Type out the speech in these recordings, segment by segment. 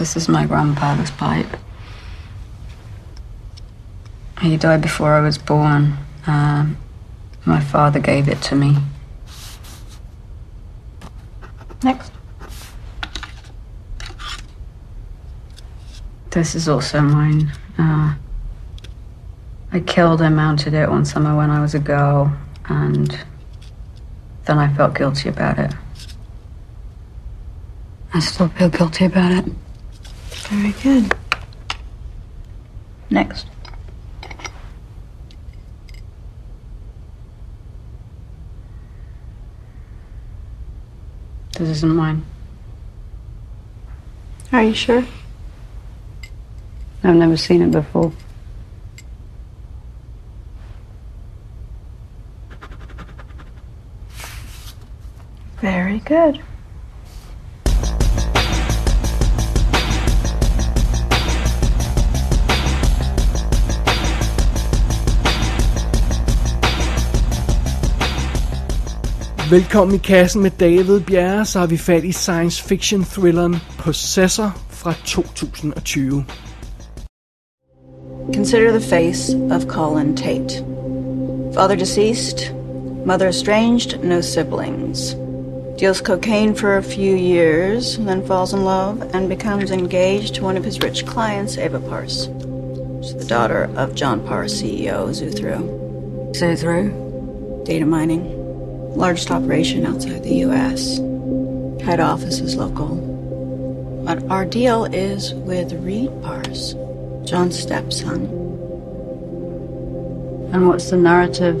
This is my grandfather's pipe. He died before I was born. My father gave it to me. Next. This is also mine. I killed and mounted it one summer when I was a girl, and then I felt guilty about it. I still feel guilty about it. Very good. Next. This isn't mine. Are you sure? I've never seen it before. Very good. Velkommen i kassen med David Bjerre, så har vi fat i science fiction thrilleren Possessor fra 2020. Consider the face of Colin Tate. Father deceased, mother estranged, no siblings. Deals cocaine for a few years, then falls in love and becomes engaged to one of his rich clients, Ava Pars. She's the daughter of John Parse, CEO of Zuthro. Zuthro? Data mining. Largest operation outside the U.S. Head office is local. But our deal is with Reed Pars, John's stepson. And what's the narrative?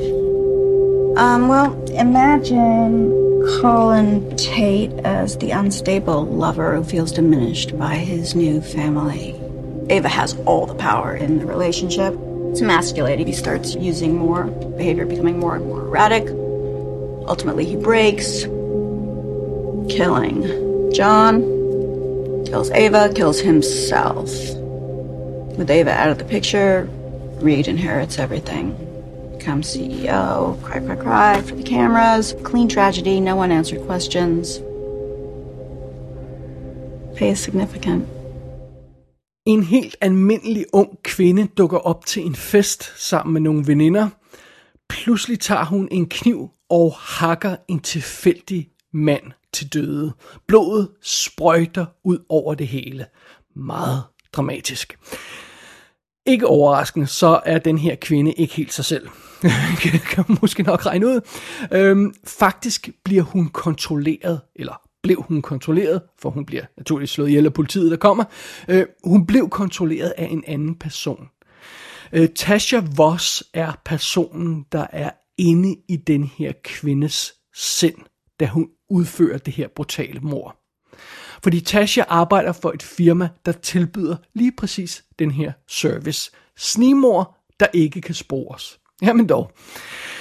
Well, imagine Colin Tate as the unstable lover who feels diminished by his new family. Ava has all the power in the relationship. It's emasculating. He starts using more, behavior becoming more and more erratic. Ultimately, he breaks, killing John, kills Ava, kills himself. With Ava out of the picture, Reed inherits everything. Becomes CEO, cry, cry, cry for the cameras, clean tragedy, no unanswered questions. Pay is significant. En helt almindelig ung kvinde dukker op til en fest sammen med nogle veninder. Pludselig tager hun en kniv og hakker en tilfældig mand til døde. Blodet sprøjter ud over det hele. Meget dramatisk. Ikke overraskende, så er den her kvinde ikke helt sig selv. Kan man måske nok regne ud. Faktisk bliver hun kontrolleret, eller blev hun kontrolleret, for hun bliver naturligvis slået ihjel af politiet, der kommer. Hun blev kontrolleret af en anden person. Tasha Voss er personen, der er inde i den her kvindes sind, da hun udfører det her brutale mord. Fordi Tasha arbejder for et firma, der tilbyder lige præcis den her service. Snigmord, der ikke kan spores. Jamen dog.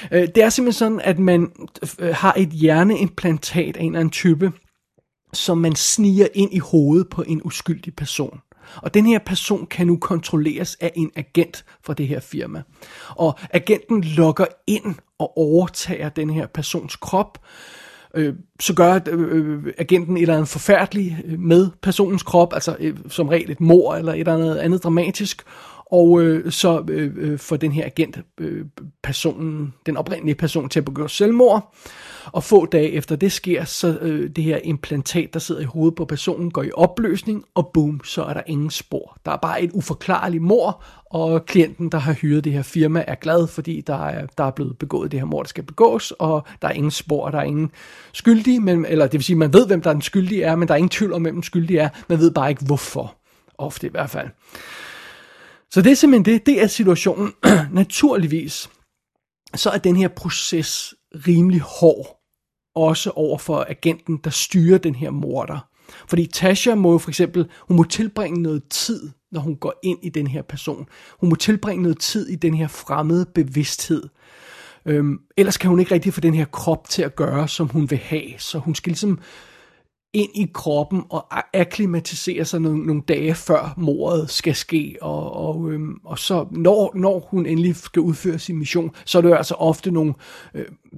Det er simpelthen sådan, at man har et hjerneimplantat af en eller anden type, som man sniger ind i hovedet på en uskyldig person. Og den her person kan nu kontrolleres af en agent fra det her firma. Og agenten logger ind og overtager den her persons krop. Så gør agenten et eller andet forfærdeligt med personens krop, altså som regel et mord eller et eller andet dramatisk. Og så får den her agent personen, den oprindelige person, til at begå selvmord. Og få dage efter det sker, så det her implantat, der sidder i hovedet på personen, går i opløsning, og boom, så er der ingen spor. Der er bare et uforklarligt mord, og klienten, der har hyret det her firma, er glad, fordi der er blevet begået det her mord, der skal begås, og der er ingen spor, der er ingen skyldige, men, eller det vil sige, man ved, hvem der er den skyldige er, men der er ingen tvivl om, hvem den skyldige er. Man ved bare ikke, hvorfor. Ofte i hvert fald. Så det er simpelthen det er situationen. Naturligvis, så er den her proces rimelig hård, også over for agenten, der styrer den her morder. Fordi Tasha må jo for eksempel, hun må tilbringe noget tid, når hun går ind i den her person. Hun må tilbringe noget tid i den her fremmede bevidsthed. Ellers kan hun ikke rigtig få den her krop til at gøre, som hun vil have. Så hun skal ligesom ind i kroppen og akklimatisere sig nogle dage før mordet skal ske, og så når hun endelig skal udføre sin mission, så er det jo altså ofte nogle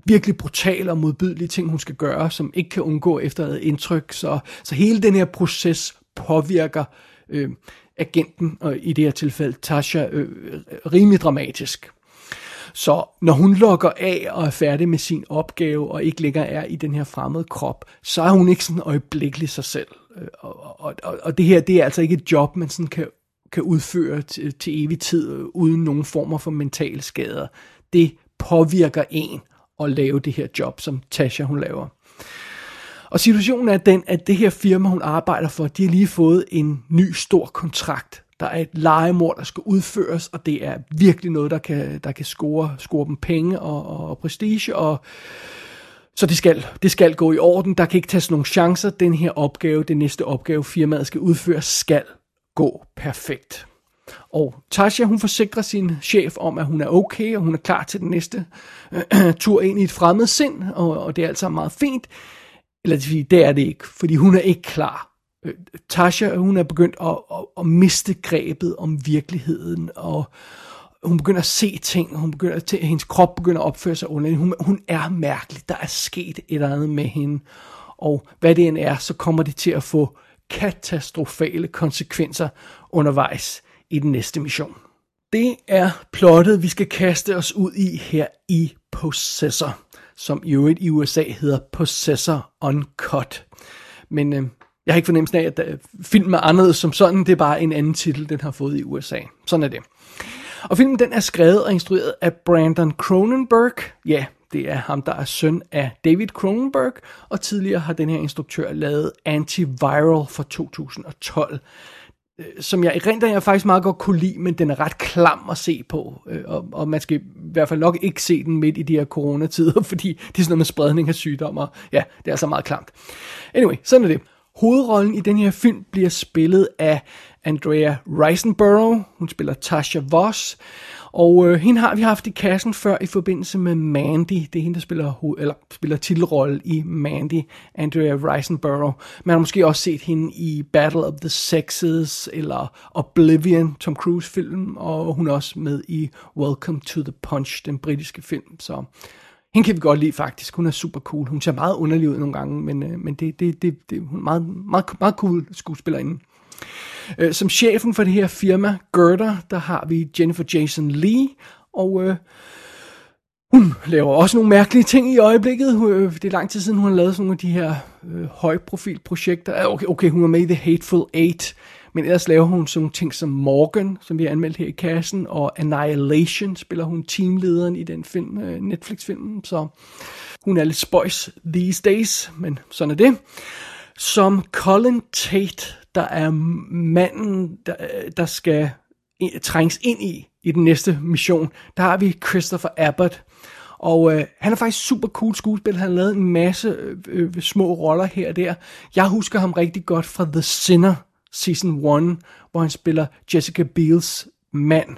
virkelig brutale og modbydelige ting, hun skal gøre, som ikke kan undgå efter et indtryk, så hele den her proces påvirker agenten, og i det her tilfælde Tasha, rimelig dramatisk. Så når hun lukker af og er færdig med sin opgave, og ikke længere er i den her fremmede krop, så er hun ikke sådan øjeblikkelig sig selv. Og det her, det er altså ikke et job, man sådan kan udføre til evig tid, uden nogen former for mentale skader. Det påvirker en at lave det her job, som Tasha hun laver. Og situationen er den, at det her firma, hun arbejder for, de har lige fået en ny stor kontrakt. Der er et lejemord, der skal udføres, og det er virkelig noget, der kan score dem penge og prestige. Og så det skal gå i orden. Der kan ikke tages nogen chancer. Den her opgave, den næste opgave, firmaet skal udføre, skal gå perfekt. Og Tasha, hun forsikrer sin chef om, at hun er okay, og hun er klar til den næste tur ind i et fremmed sind, og det er altså meget fint. Eller det er det ikke, fordi hun er ikke klar. Tasha, hun er begyndt at miste grebet om virkeligheden, og hun begynder at se ting, og hendes krop begynder at opføre sig underligt. Hun er mærkelig, der er sket et eller andet med hende, og hvad det end er, så kommer det til at få katastrofale konsekvenser undervejs i den næste mission. Det er plottet, vi skal kaste os ud i her i Possessor, som i øvrigt i USA hedder Possessor Uncut. Men jeg har ikke fornemmelsen af, at filmen er anderledes som sådan. Det er bare en anden titel, den har fået i USA. Sådan er det. Og filmen, den er skrevet og instrueret af Brandon Cronenberg. Ja, det er ham, der er søn af David Cronenberg. Og tidligere har den her instruktør lavet Antiviral fra 2012. Som jeg erindrer, jeg faktisk meget godt kunne lide, men den er ret klam at se på. Og man skal i hvert fald nok ikke se den midt i de her coronatider, fordi det er sådan noget med spredning af sygdomme. Ja, det er altså meget klamt. Anyway, sådan er det. Hovedrollen i den her film bliver spillet af Andrea Riseborough. Hun spiller Tasha Voss. Og hende har vi haft i kassen før i forbindelse med Mandy. Det er hende, der spiller titelrollen i Mandy, Andrea Riseborough. Man har måske også set hende i Battle of the Sexes eller Oblivion, Tom Cruise-film. Og hun er også med i Welcome to the Punch, den britiske film. Så hende kan vi godt lide faktisk, hun er super cool. Hun ser meget underlig ud nogle gange, men det hun er meget, meget, meget cool skuespillerinde. Som chefen for det her firma, Gerda, der har vi Jennifer Jason Leigh, og hun laver også nogle mærkelige ting i øjeblikket. Det er lang tid siden, hun har lavet sådan nogle af de her højprofilprojekter. Okay, hun er med i The Hateful Eight, men ellers laver hun sådan nogle ting som Morgan, som vi har anmeldt her i kassen, og Annihilation spiller hun teamlederen i den film, Netflix-filmen, så hun er lidt spøjs these days, men sådan er det. Som Colin Tate, der er manden, der skal trænges ind i den næste mission, der har vi Christopher Abbott. Og han er faktisk super cool skuespiller. Han har lavet en masse små roller her og der. Jeg husker ham rigtig godt fra The Sinner Season 1, hvor han spiller Jessica Biels mand.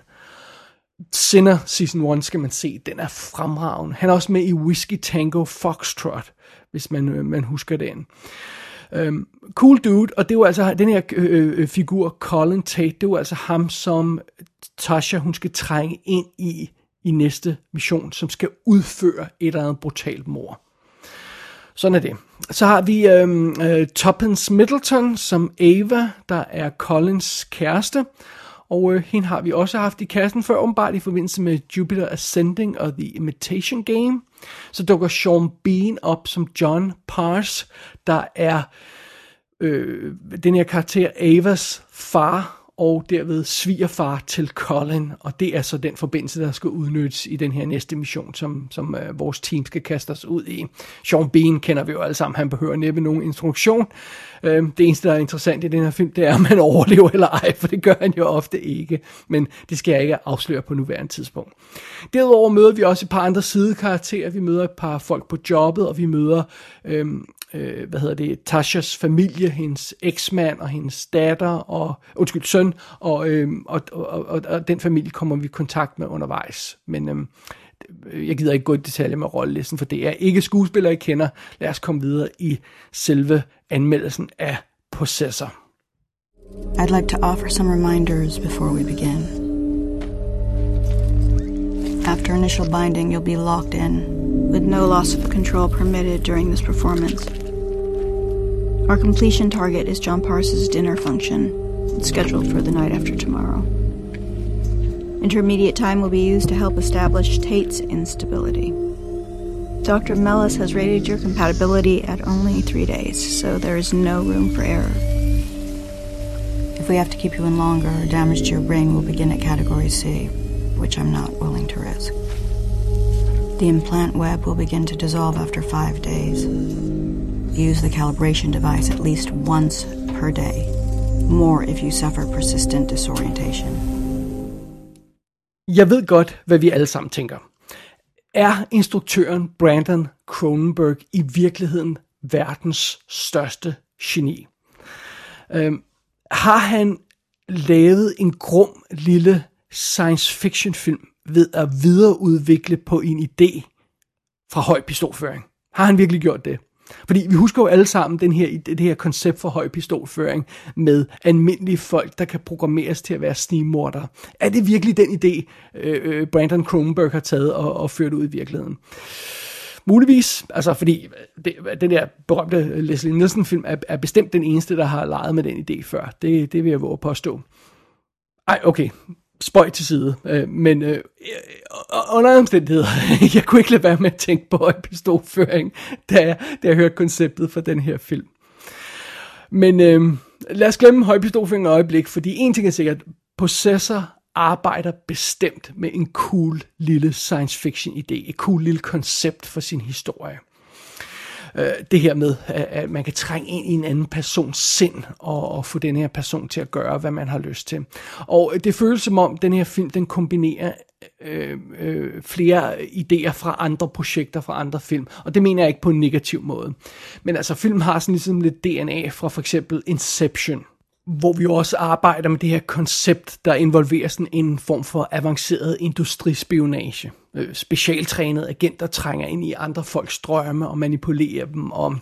Sinner Season 1 skal man se, den er fremragende. Han er også med i Whiskey Tango Foxtrot, hvis man husker den. Cool dude, og det var altså den her figur, Colin Tate, det var altså ham, som Tasha, hun skal trænge ind i næste mission, som skal udføre et eller andet brutalt mord. Sådan er det. Så har vi Toppence Middleton som Ava, der er Collins kæreste. Og hende har vi også haft i kassen før, åbenbart i forbindelse med Jupiter Ascending og The Imitation Game. Så dukker Sean Bean op som John Parse, der er den her karakter Avas far og derved svigerfar til Colin. Og det er så den forbindelse, der skal udnyttes i den her næste mission, som vores team skal kaste os ud i. Sean Bean kender vi jo alle sammen, han behøver næppe nogen instruktion. Det eneste, der er interessant i den her film, det er, om han overlever eller ej, for det gør han jo ofte ikke. Men det skal jeg ikke afsløre på nuværende tidspunkt. Derudover møder vi også et par andre sidekarakterer. Vi møder et par folk på jobbet, og vi møder Tashas familie, hendes eksmand og hendes datter og søn, og den familie kommer vi i kontakt med undervejs. Men jeg gider ikke gå i detaljer med rollelisten, for det er ikke skuespillere, jeg kender. Lad os komme videre i selve anmeldelsen af Possessor. I'd like to offer some reminders before we begin. After initial binding, you'll be locked in, with no loss of control permitted during this performance. Our completion target is John Parse's dinner function. It's scheduled for the night after tomorrow. Intermediate time will be used to help establish Tate's instability. Dr. Mellis has rated your compatibility at only 3 days, so there is no room for error. If we have to keep you in longer, damage to your brain will begin at Category C, which I'm not willing to risk. The implant web will begin to dissolve after 5 days. Use the calibration device at least once per day. More if you suffer persistent disorientation. Jeg ved godt, hvad vi alle sammen tænker. Er instruktøren Brandon Cronenberg i virkeligheden verdens største geni? Har han lavet en grum lille science fiction film ved at videreudvikle på en idé fra høj pistolføring? Har han virkelig gjort det? Fordi vi husker jo alle sammen det her koncept for høj pistolføring med almindelige folk, der kan programmeres til at være snigmordere. Er det virkelig den idé, Brandon Cronenberg har taget og ført ud i virkeligheden? Muligvis, altså fordi den der berømte Leslie Nielsen-film er bestemt den eneste, der har leget med den idé før. Det vil jeg våge påstå. Ej, okay. Spøj til side, men under omstændigheder, jeg kunne ikke lade være med at tænke på en pistolføring, da jeg hørte konceptet for den her film. Men lad os glemme højpistolføring et øjeblik, fordi en ting er sikkert, Possessor arbejder bestemt med en cool lille science fiction idé, et cool lille koncept for sin historie. Det her med, at man kan trænge ind i en anden persons sind og få den her person til at gøre, hvad man har lyst til. Og det føles som om, den her film den kombinerer flere idéer fra andre projekter, fra andre film. Og det mener jeg ikke på en negativ måde. Men altså, filmen har sådan ligesom lidt DNA fra for eksempel Inception, hvor vi også arbejder med det her koncept, der involverer sådan en form for avanceret industrispionage. Specialtrænede agenter trænger ind i andre folks drømme og manipulerer dem, og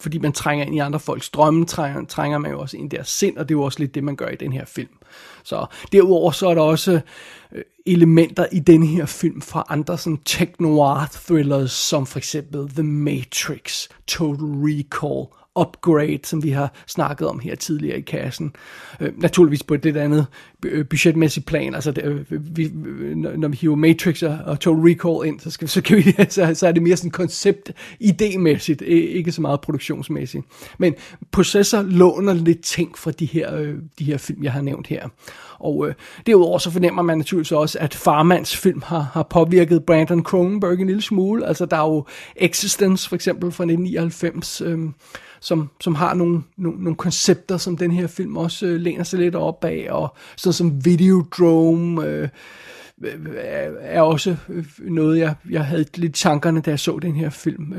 fordi man trænger ind i andre folks drømme, trænger man jo også ind i deres sind, og det er jo også lidt det, man gør i den her film. Så derudover så er der også elementer i den her film fra andre sådan tech-noir-thrillers, som for eksempel The Matrix, Total Recall, Upgrade, som vi har snakket om her tidligere i kassen. Naturligvis på et lidt andet budgetmæssigt plan. Altså, når vi hiver Matrix og Total Recall ind, så er det mere sådan koncept-idémæssigt, ikke så meget produktionsmæssigt. Men Possessor låner lidt ting fra de her film, jeg har nævnt her. Og derudover så fornemmer man naturligvis også, at Farmans film har påvirket Brandon Cronenberg en lille smule. Altså, der er jo Existence, for eksempel, fra 1999, som har nogle koncepter, som den her film også læner sig lidt op af, og sådan som Videodrome er også noget, jeg havde lidt tankerne, da jeg så den her film.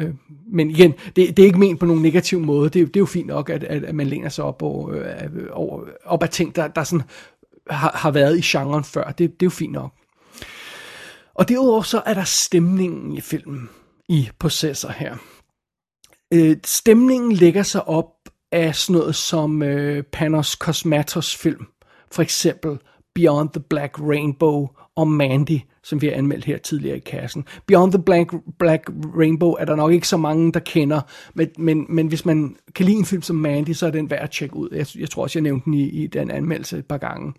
Men igen, det er ikke ment på nogen negativ måde. Det er jo fint nok, at man læner sig op op af ting, der sådan har været i genren før. Det er jo fint nok. Og derudover så er der stemningen i filmen, i Possessor her. Stemningen lægger sig op af sådan noget som Panos Cosmatos film, for eksempel Beyond the Black Rainbow og Mandy, som vi har anmeldt her tidligere i kassen. Beyond the Black Rainbow er der nok ikke så mange, der kender, men hvis man kan lide en film som Mandy, så er den værd at tjekke ud. Jeg tror også, jeg nævnte den i den anmeldelse et par gange.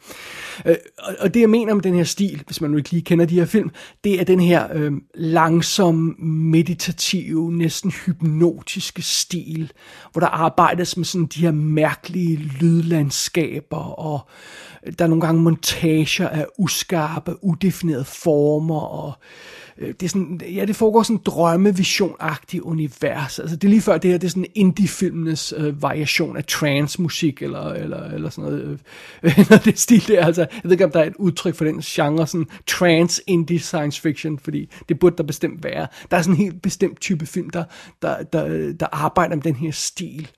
Og det, jeg mener om den her stil, hvis man nu ikke lige kender de her film, det er den her langsom, meditative, næsten hypnotiske stil, hvor der arbejdes med sådan de her mærkelige lydlandskaber, og der er nogle gange montager af uskarpe, udefinerede former, og det er sådan, ja, det foregår sådan drømmevision-agtig univers. Altså det er lige før det her, det er sådan indie-filmenes variation af trance-musik, eller sådan noget, det stil der. Altså, jeg ved ikke, om der er et udtryk for den genre, sådan trance-indie-science-fiction, fordi det burde der bestemt være. Der er sådan en helt bestemt type film, der arbejder med den her stil.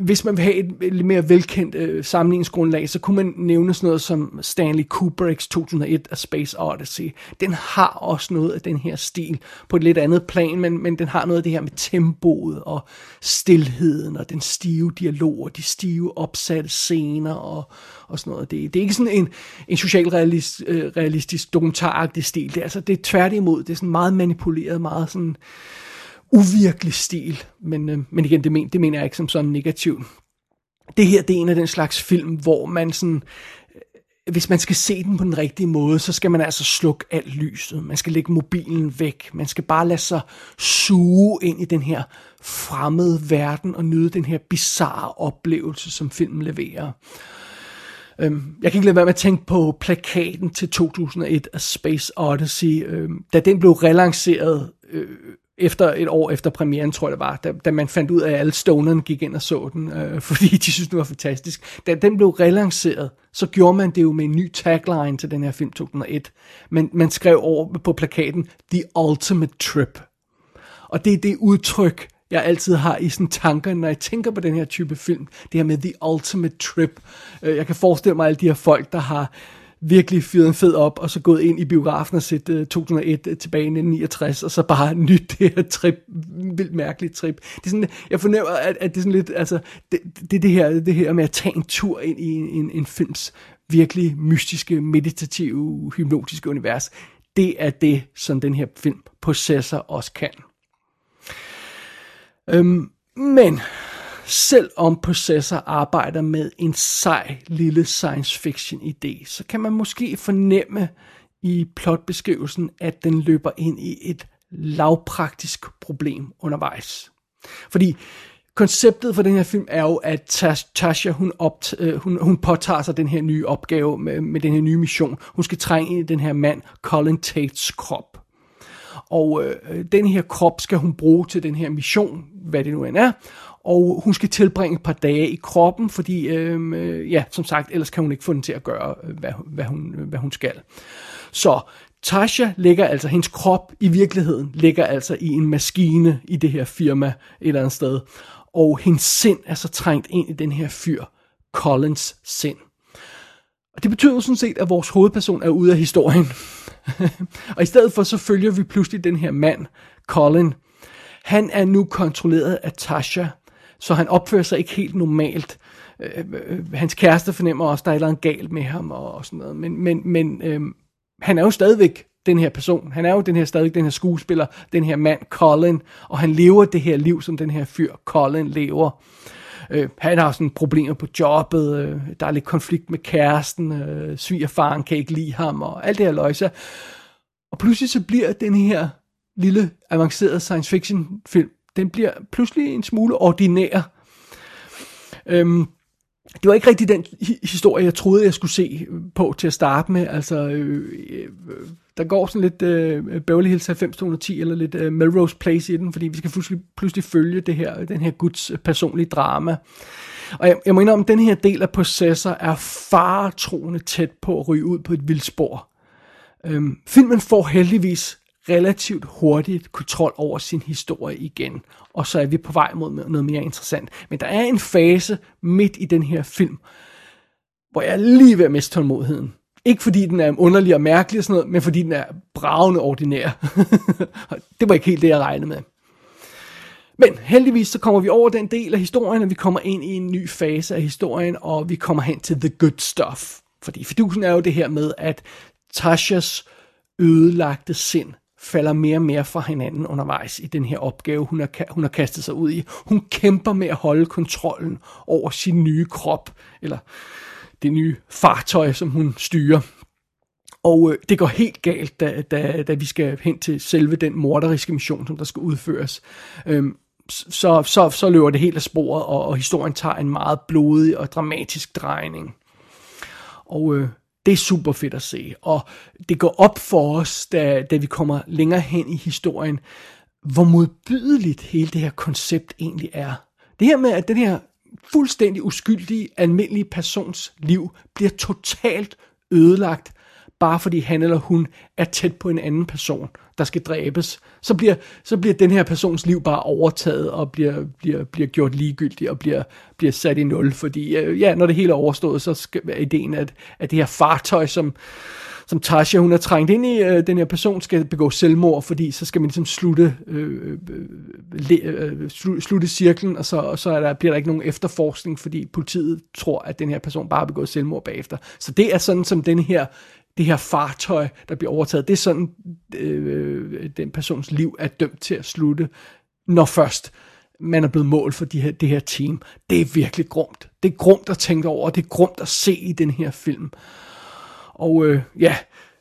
Hvis man vil have et lidt mere velkendt sammenligningsgrundlag, så kunne man nævne sådan noget som Stanley Kubricks 2001: A Space Odyssey. Den har også noget af den her stil på et lidt andet plan, men den har noget af det her med tempoet og stilheden og den stive dialog og de stive opsatte scener og sådan noget. Det er ikke sådan en socialrealistisk dokumentaragtig stil. Det er tværtimod, det er sådan meget manipuleret, meget sådan uvirkelig stil, men igen, det mener jeg ikke som sådan negativt. Det her, det er en af den slags film, hvor man sådan, hvis man skal se den på den rigtige måde, så skal man altså slukke alt lyset. Man skal lægge mobilen væk. Man skal bare lade sig suge ind i den her fremmede verden og nyde den her bizarre oplevelse, som filmen leverer. Jeg kan ikke lade være med at tænke på plakaten til 2001: A Space Odyssey. Da den blev relanceret efter et år efter premieren, tror jeg det var, da man fandt ud af, at alle stonerne gik ind og så den, fordi de synes den var fantastisk. Da den blev relanceret, så gjorde man det jo med en ny tagline til den her film 2001. Men man skrev over på plakaten, The Ultimate Trip. Og det er det udtryk, jeg altid har i sådan tanker, når jeg tænker på den her type film. Det her med The Ultimate Trip. Jeg kan forestille mig alle de her folk, der har virkelig fyret en fed op, og så gået ind i biografen og set 2001 tilbage i 1969, og så bare nyt det her trip, vildt mærkeligt trip. Det er sådan, jeg fornemmer, at det er sådan lidt, altså, det her med at tage en tur ind i en films virkelig mystiske, meditative, hypnotiske univers, det er det, som den her film Possessor også kan. Men selvom Possessor arbejder med en sej lille science fiction idé, så kan man måske fornemme i plotbeskrivelsen, at den løber ind i et lavpraktisk problem undervejs. Fordi konceptet for den her film er jo, at Tasha, hun påtager sig den her nye opgave med den her nye mission. Hun skal trænge ind i den her mand, Colin Tates krop. Og den her krop skal hun bruge til den her mission, hvad det nu end er. Og hun skal tilbringe et par dage i kroppen, fordi, ja, som sagt, ellers kan hun ikke få den til at gøre, hvad hun skal. Så Tasha ligger altså, hendes krop i virkeligheden, ligger altså i en maskine i det her firma et eller andet sted. Og hendes sind er så trængt ind i den her fyr, Collins sind. Og det betyder sådan set, at vores hovedperson er ude af historien. Og i stedet for, så følger vi pludselig den her mand, Colin. Han er nu kontrolleret af Tasha, så han opfører sig ikke helt normalt. Hans kæreste fornemmer også, der er et eller andet galt med ham og sådan noget. Men han er jo stadigvæk den her person. Han er jo den her skuespiller, den her mand, Colin. Og han lever det her liv, som den her fyr, Colin, lever. Han har sådan problemer på jobbet. Der er lidt konflikt med kæresten. Svigerfaren kan ikke lide ham og alt det her løjse. Og pludselig så bliver den her lille avanceret science fiction film, den bliver pludselig en smule ordinær. Det var ikke rigtig den historie, jeg troede, jeg skulle se på til at starte med. Altså, der går sådan lidt Beverly Hills 90210 eller lidt Melrose Place i den, fordi vi skal pludselig følge det her, den her guds personlige drama. Og jeg må indrømme, den her del af Possessor er faretroende tæt på at ryge ud på et vildspor. Filmen får heldigvis relativt hurtigt kontrol over sin historie igen, og så er vi på vej mod noget mere interessant. Men der er en fase midt i den her film, hvor jeg er lige ved at miste tålmodigheden. Ikke fordi den er underlig og mærkelig og sådan noget, men fordi den er bragende ordinær. Det var ikke helt det, jeg regnede med. Men heldigvis så kommer vi over den del af historien, og vi kommer ind i en ny fase af historien, og vi kommer hen til the good stuff. Fordi fidusen er jo det her med, at Tashas ødelagte sind falder mere og mere fra hinanden undervejs i den her opgave, hun har kastet sig ud i. Hun kæmper med at holde kontrollen over sin nye krop, eller det nye fartøj, som hun styrer. Og det går helt galt, da vi skal hen til selve den morderiske mission, som der skal udføres. Så løber det helt af sporet, og historien tager en meget blodig og dramatisk drejning. Og det er super fedt at se, og det går op for os, da vi kommer længere hen i historien, hvor modbydeligt hele det her koncept egentlig er. Det her med, at den her fuldstændig uskyldige, almindelige persons liv bliver totalt ødelagt, bare fordi han eller hun er tæt på en anden person, der skal dræbes. Så bliver den her persons liv bare overtaget og bliver gjort ligegyldig og bliver sat i nul. Fordi ja, når det hele er overstået, så er ideen, at det her fartøj, som Tasha hun er trængt ind i, den her person skal begå selvmord, fordi så skal man ligesom slutte cirklen, og så bliver der ikke nogen efterforskning, fordi politiet tror, at den her person bare har begået selvmord bagefter. Så det er sådan, som det her fartøj, der bliver overtaget, det er sådan, den persons liv er dømt til at slutte, når først man er blevet mål for det her team. Det er virkelig grumt. Det er grumt at tænke over, og det er grumt at se i den her film. Og ja,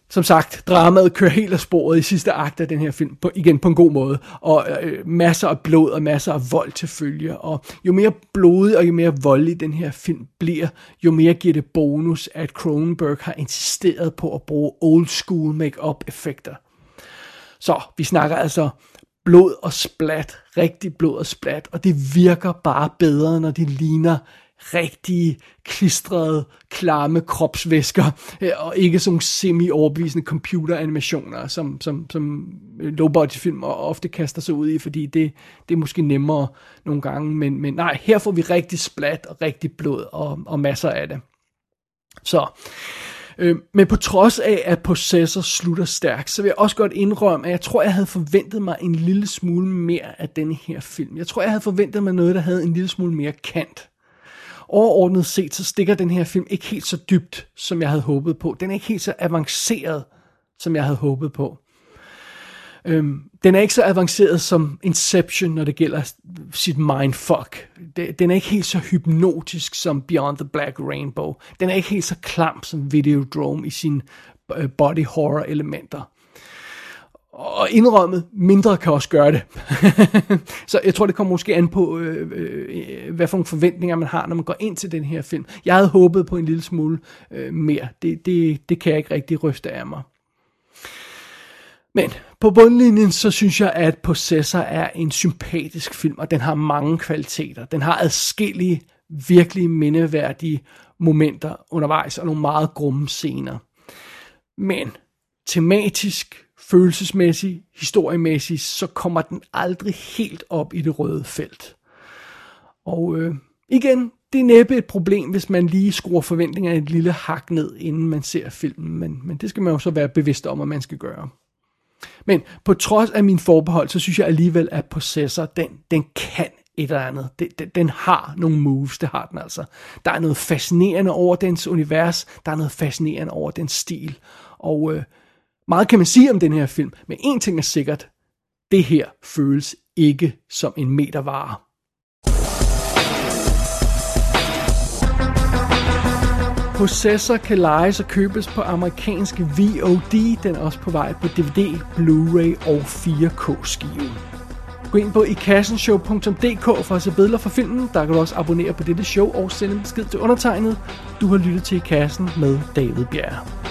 som sagt, dramaet kører helt af sporet i sidste akt af den her film, igen på en god måde, og masser af blod og masser af vold til følge, og jo mere blodig og jo mere voldelig den her film bliver, jo mere giver det bonus, at Cronenberg har insisteret på at bruge old school make-up effekter. Så vi snakker altså blod og splat, rigtig blod og splat, og det virker bare bedre, når de ligner rigtige, klistrede, klamme kropsvæsker, og ikke sådan semi-overbevisende computeranimationer, som low-budget-film ofte kaster sig ud i, fordi det er måske nemmere nogle gange, men nej, her får vi rigtig splat og rigtig blod og masser af det. Så, men på trods af, at Possessor slutter stærkt, så vil jeg også godt indrømme, at jeg tror, jeg havde forventet mig en lille smule mere af denne her film. Jeg tror, jeg havde forventet mig noget, der havde en lille smule mere kant. Overordnet set, så stikker den her film ikke helt så dybt, som jeg havde håbet på. Den er ikke helt så avanceret, som jeg havde håbet på. Den er ikke så avanceret som Inception, når det gælder sit mindfuck. Den er ikke helt så hypnotisk som Beyond the Black Rainbow. Den er ikke helt så klam som Videodrome i sine body horror elementer. Og indrømmet, mindre kan også gøre det. Så jeg tror, det kommer måske an på, hvad for nogle forventninger man har, når man går ind til den her film. Jeg havde håbet på en lille smule mere. Det kan jeg ikke rigtig ryste af mig. Men på bundlinjen, så synes jeg, at Possessor er en sympatisk film, og den har mange kvaliteter. Den har adskillige, virkelig mindeværdige momenter undervejs, og nogle meget grumme scener. Men tematisk, følelsesmæssigt, historiemæssigt, så kommer den aldrig helt op i det røde felt. Og igen, det er næppe et problem, hvis man lige skruer forventningerne et lille hak ned, inden man ser filmen, men det skal man jo så være bevidst om, at man skal gøre. Men på trods af mine forbehold, så synes jeg alligevel, at Possessor, den kan et eller andet. Den har nogle moves, det har den altså. Der er noget fascinerende over dens univers, der er noget fascinerende over dens stil, og meget kan man sige om den her film, men en ting er sikkert, det her føles ikke som en metervare. Possessor kan lejes og købes på amerikanske VOD, den er også på vej på DVD, Blu-ray og 4K-skiven. Gå ind på ikassenshow.dk for at se billeder fra filmen, der kan du også abonnere på dette show og sende en besked til undertegnet. Du har lyttet til I Kassen med David Bjerre.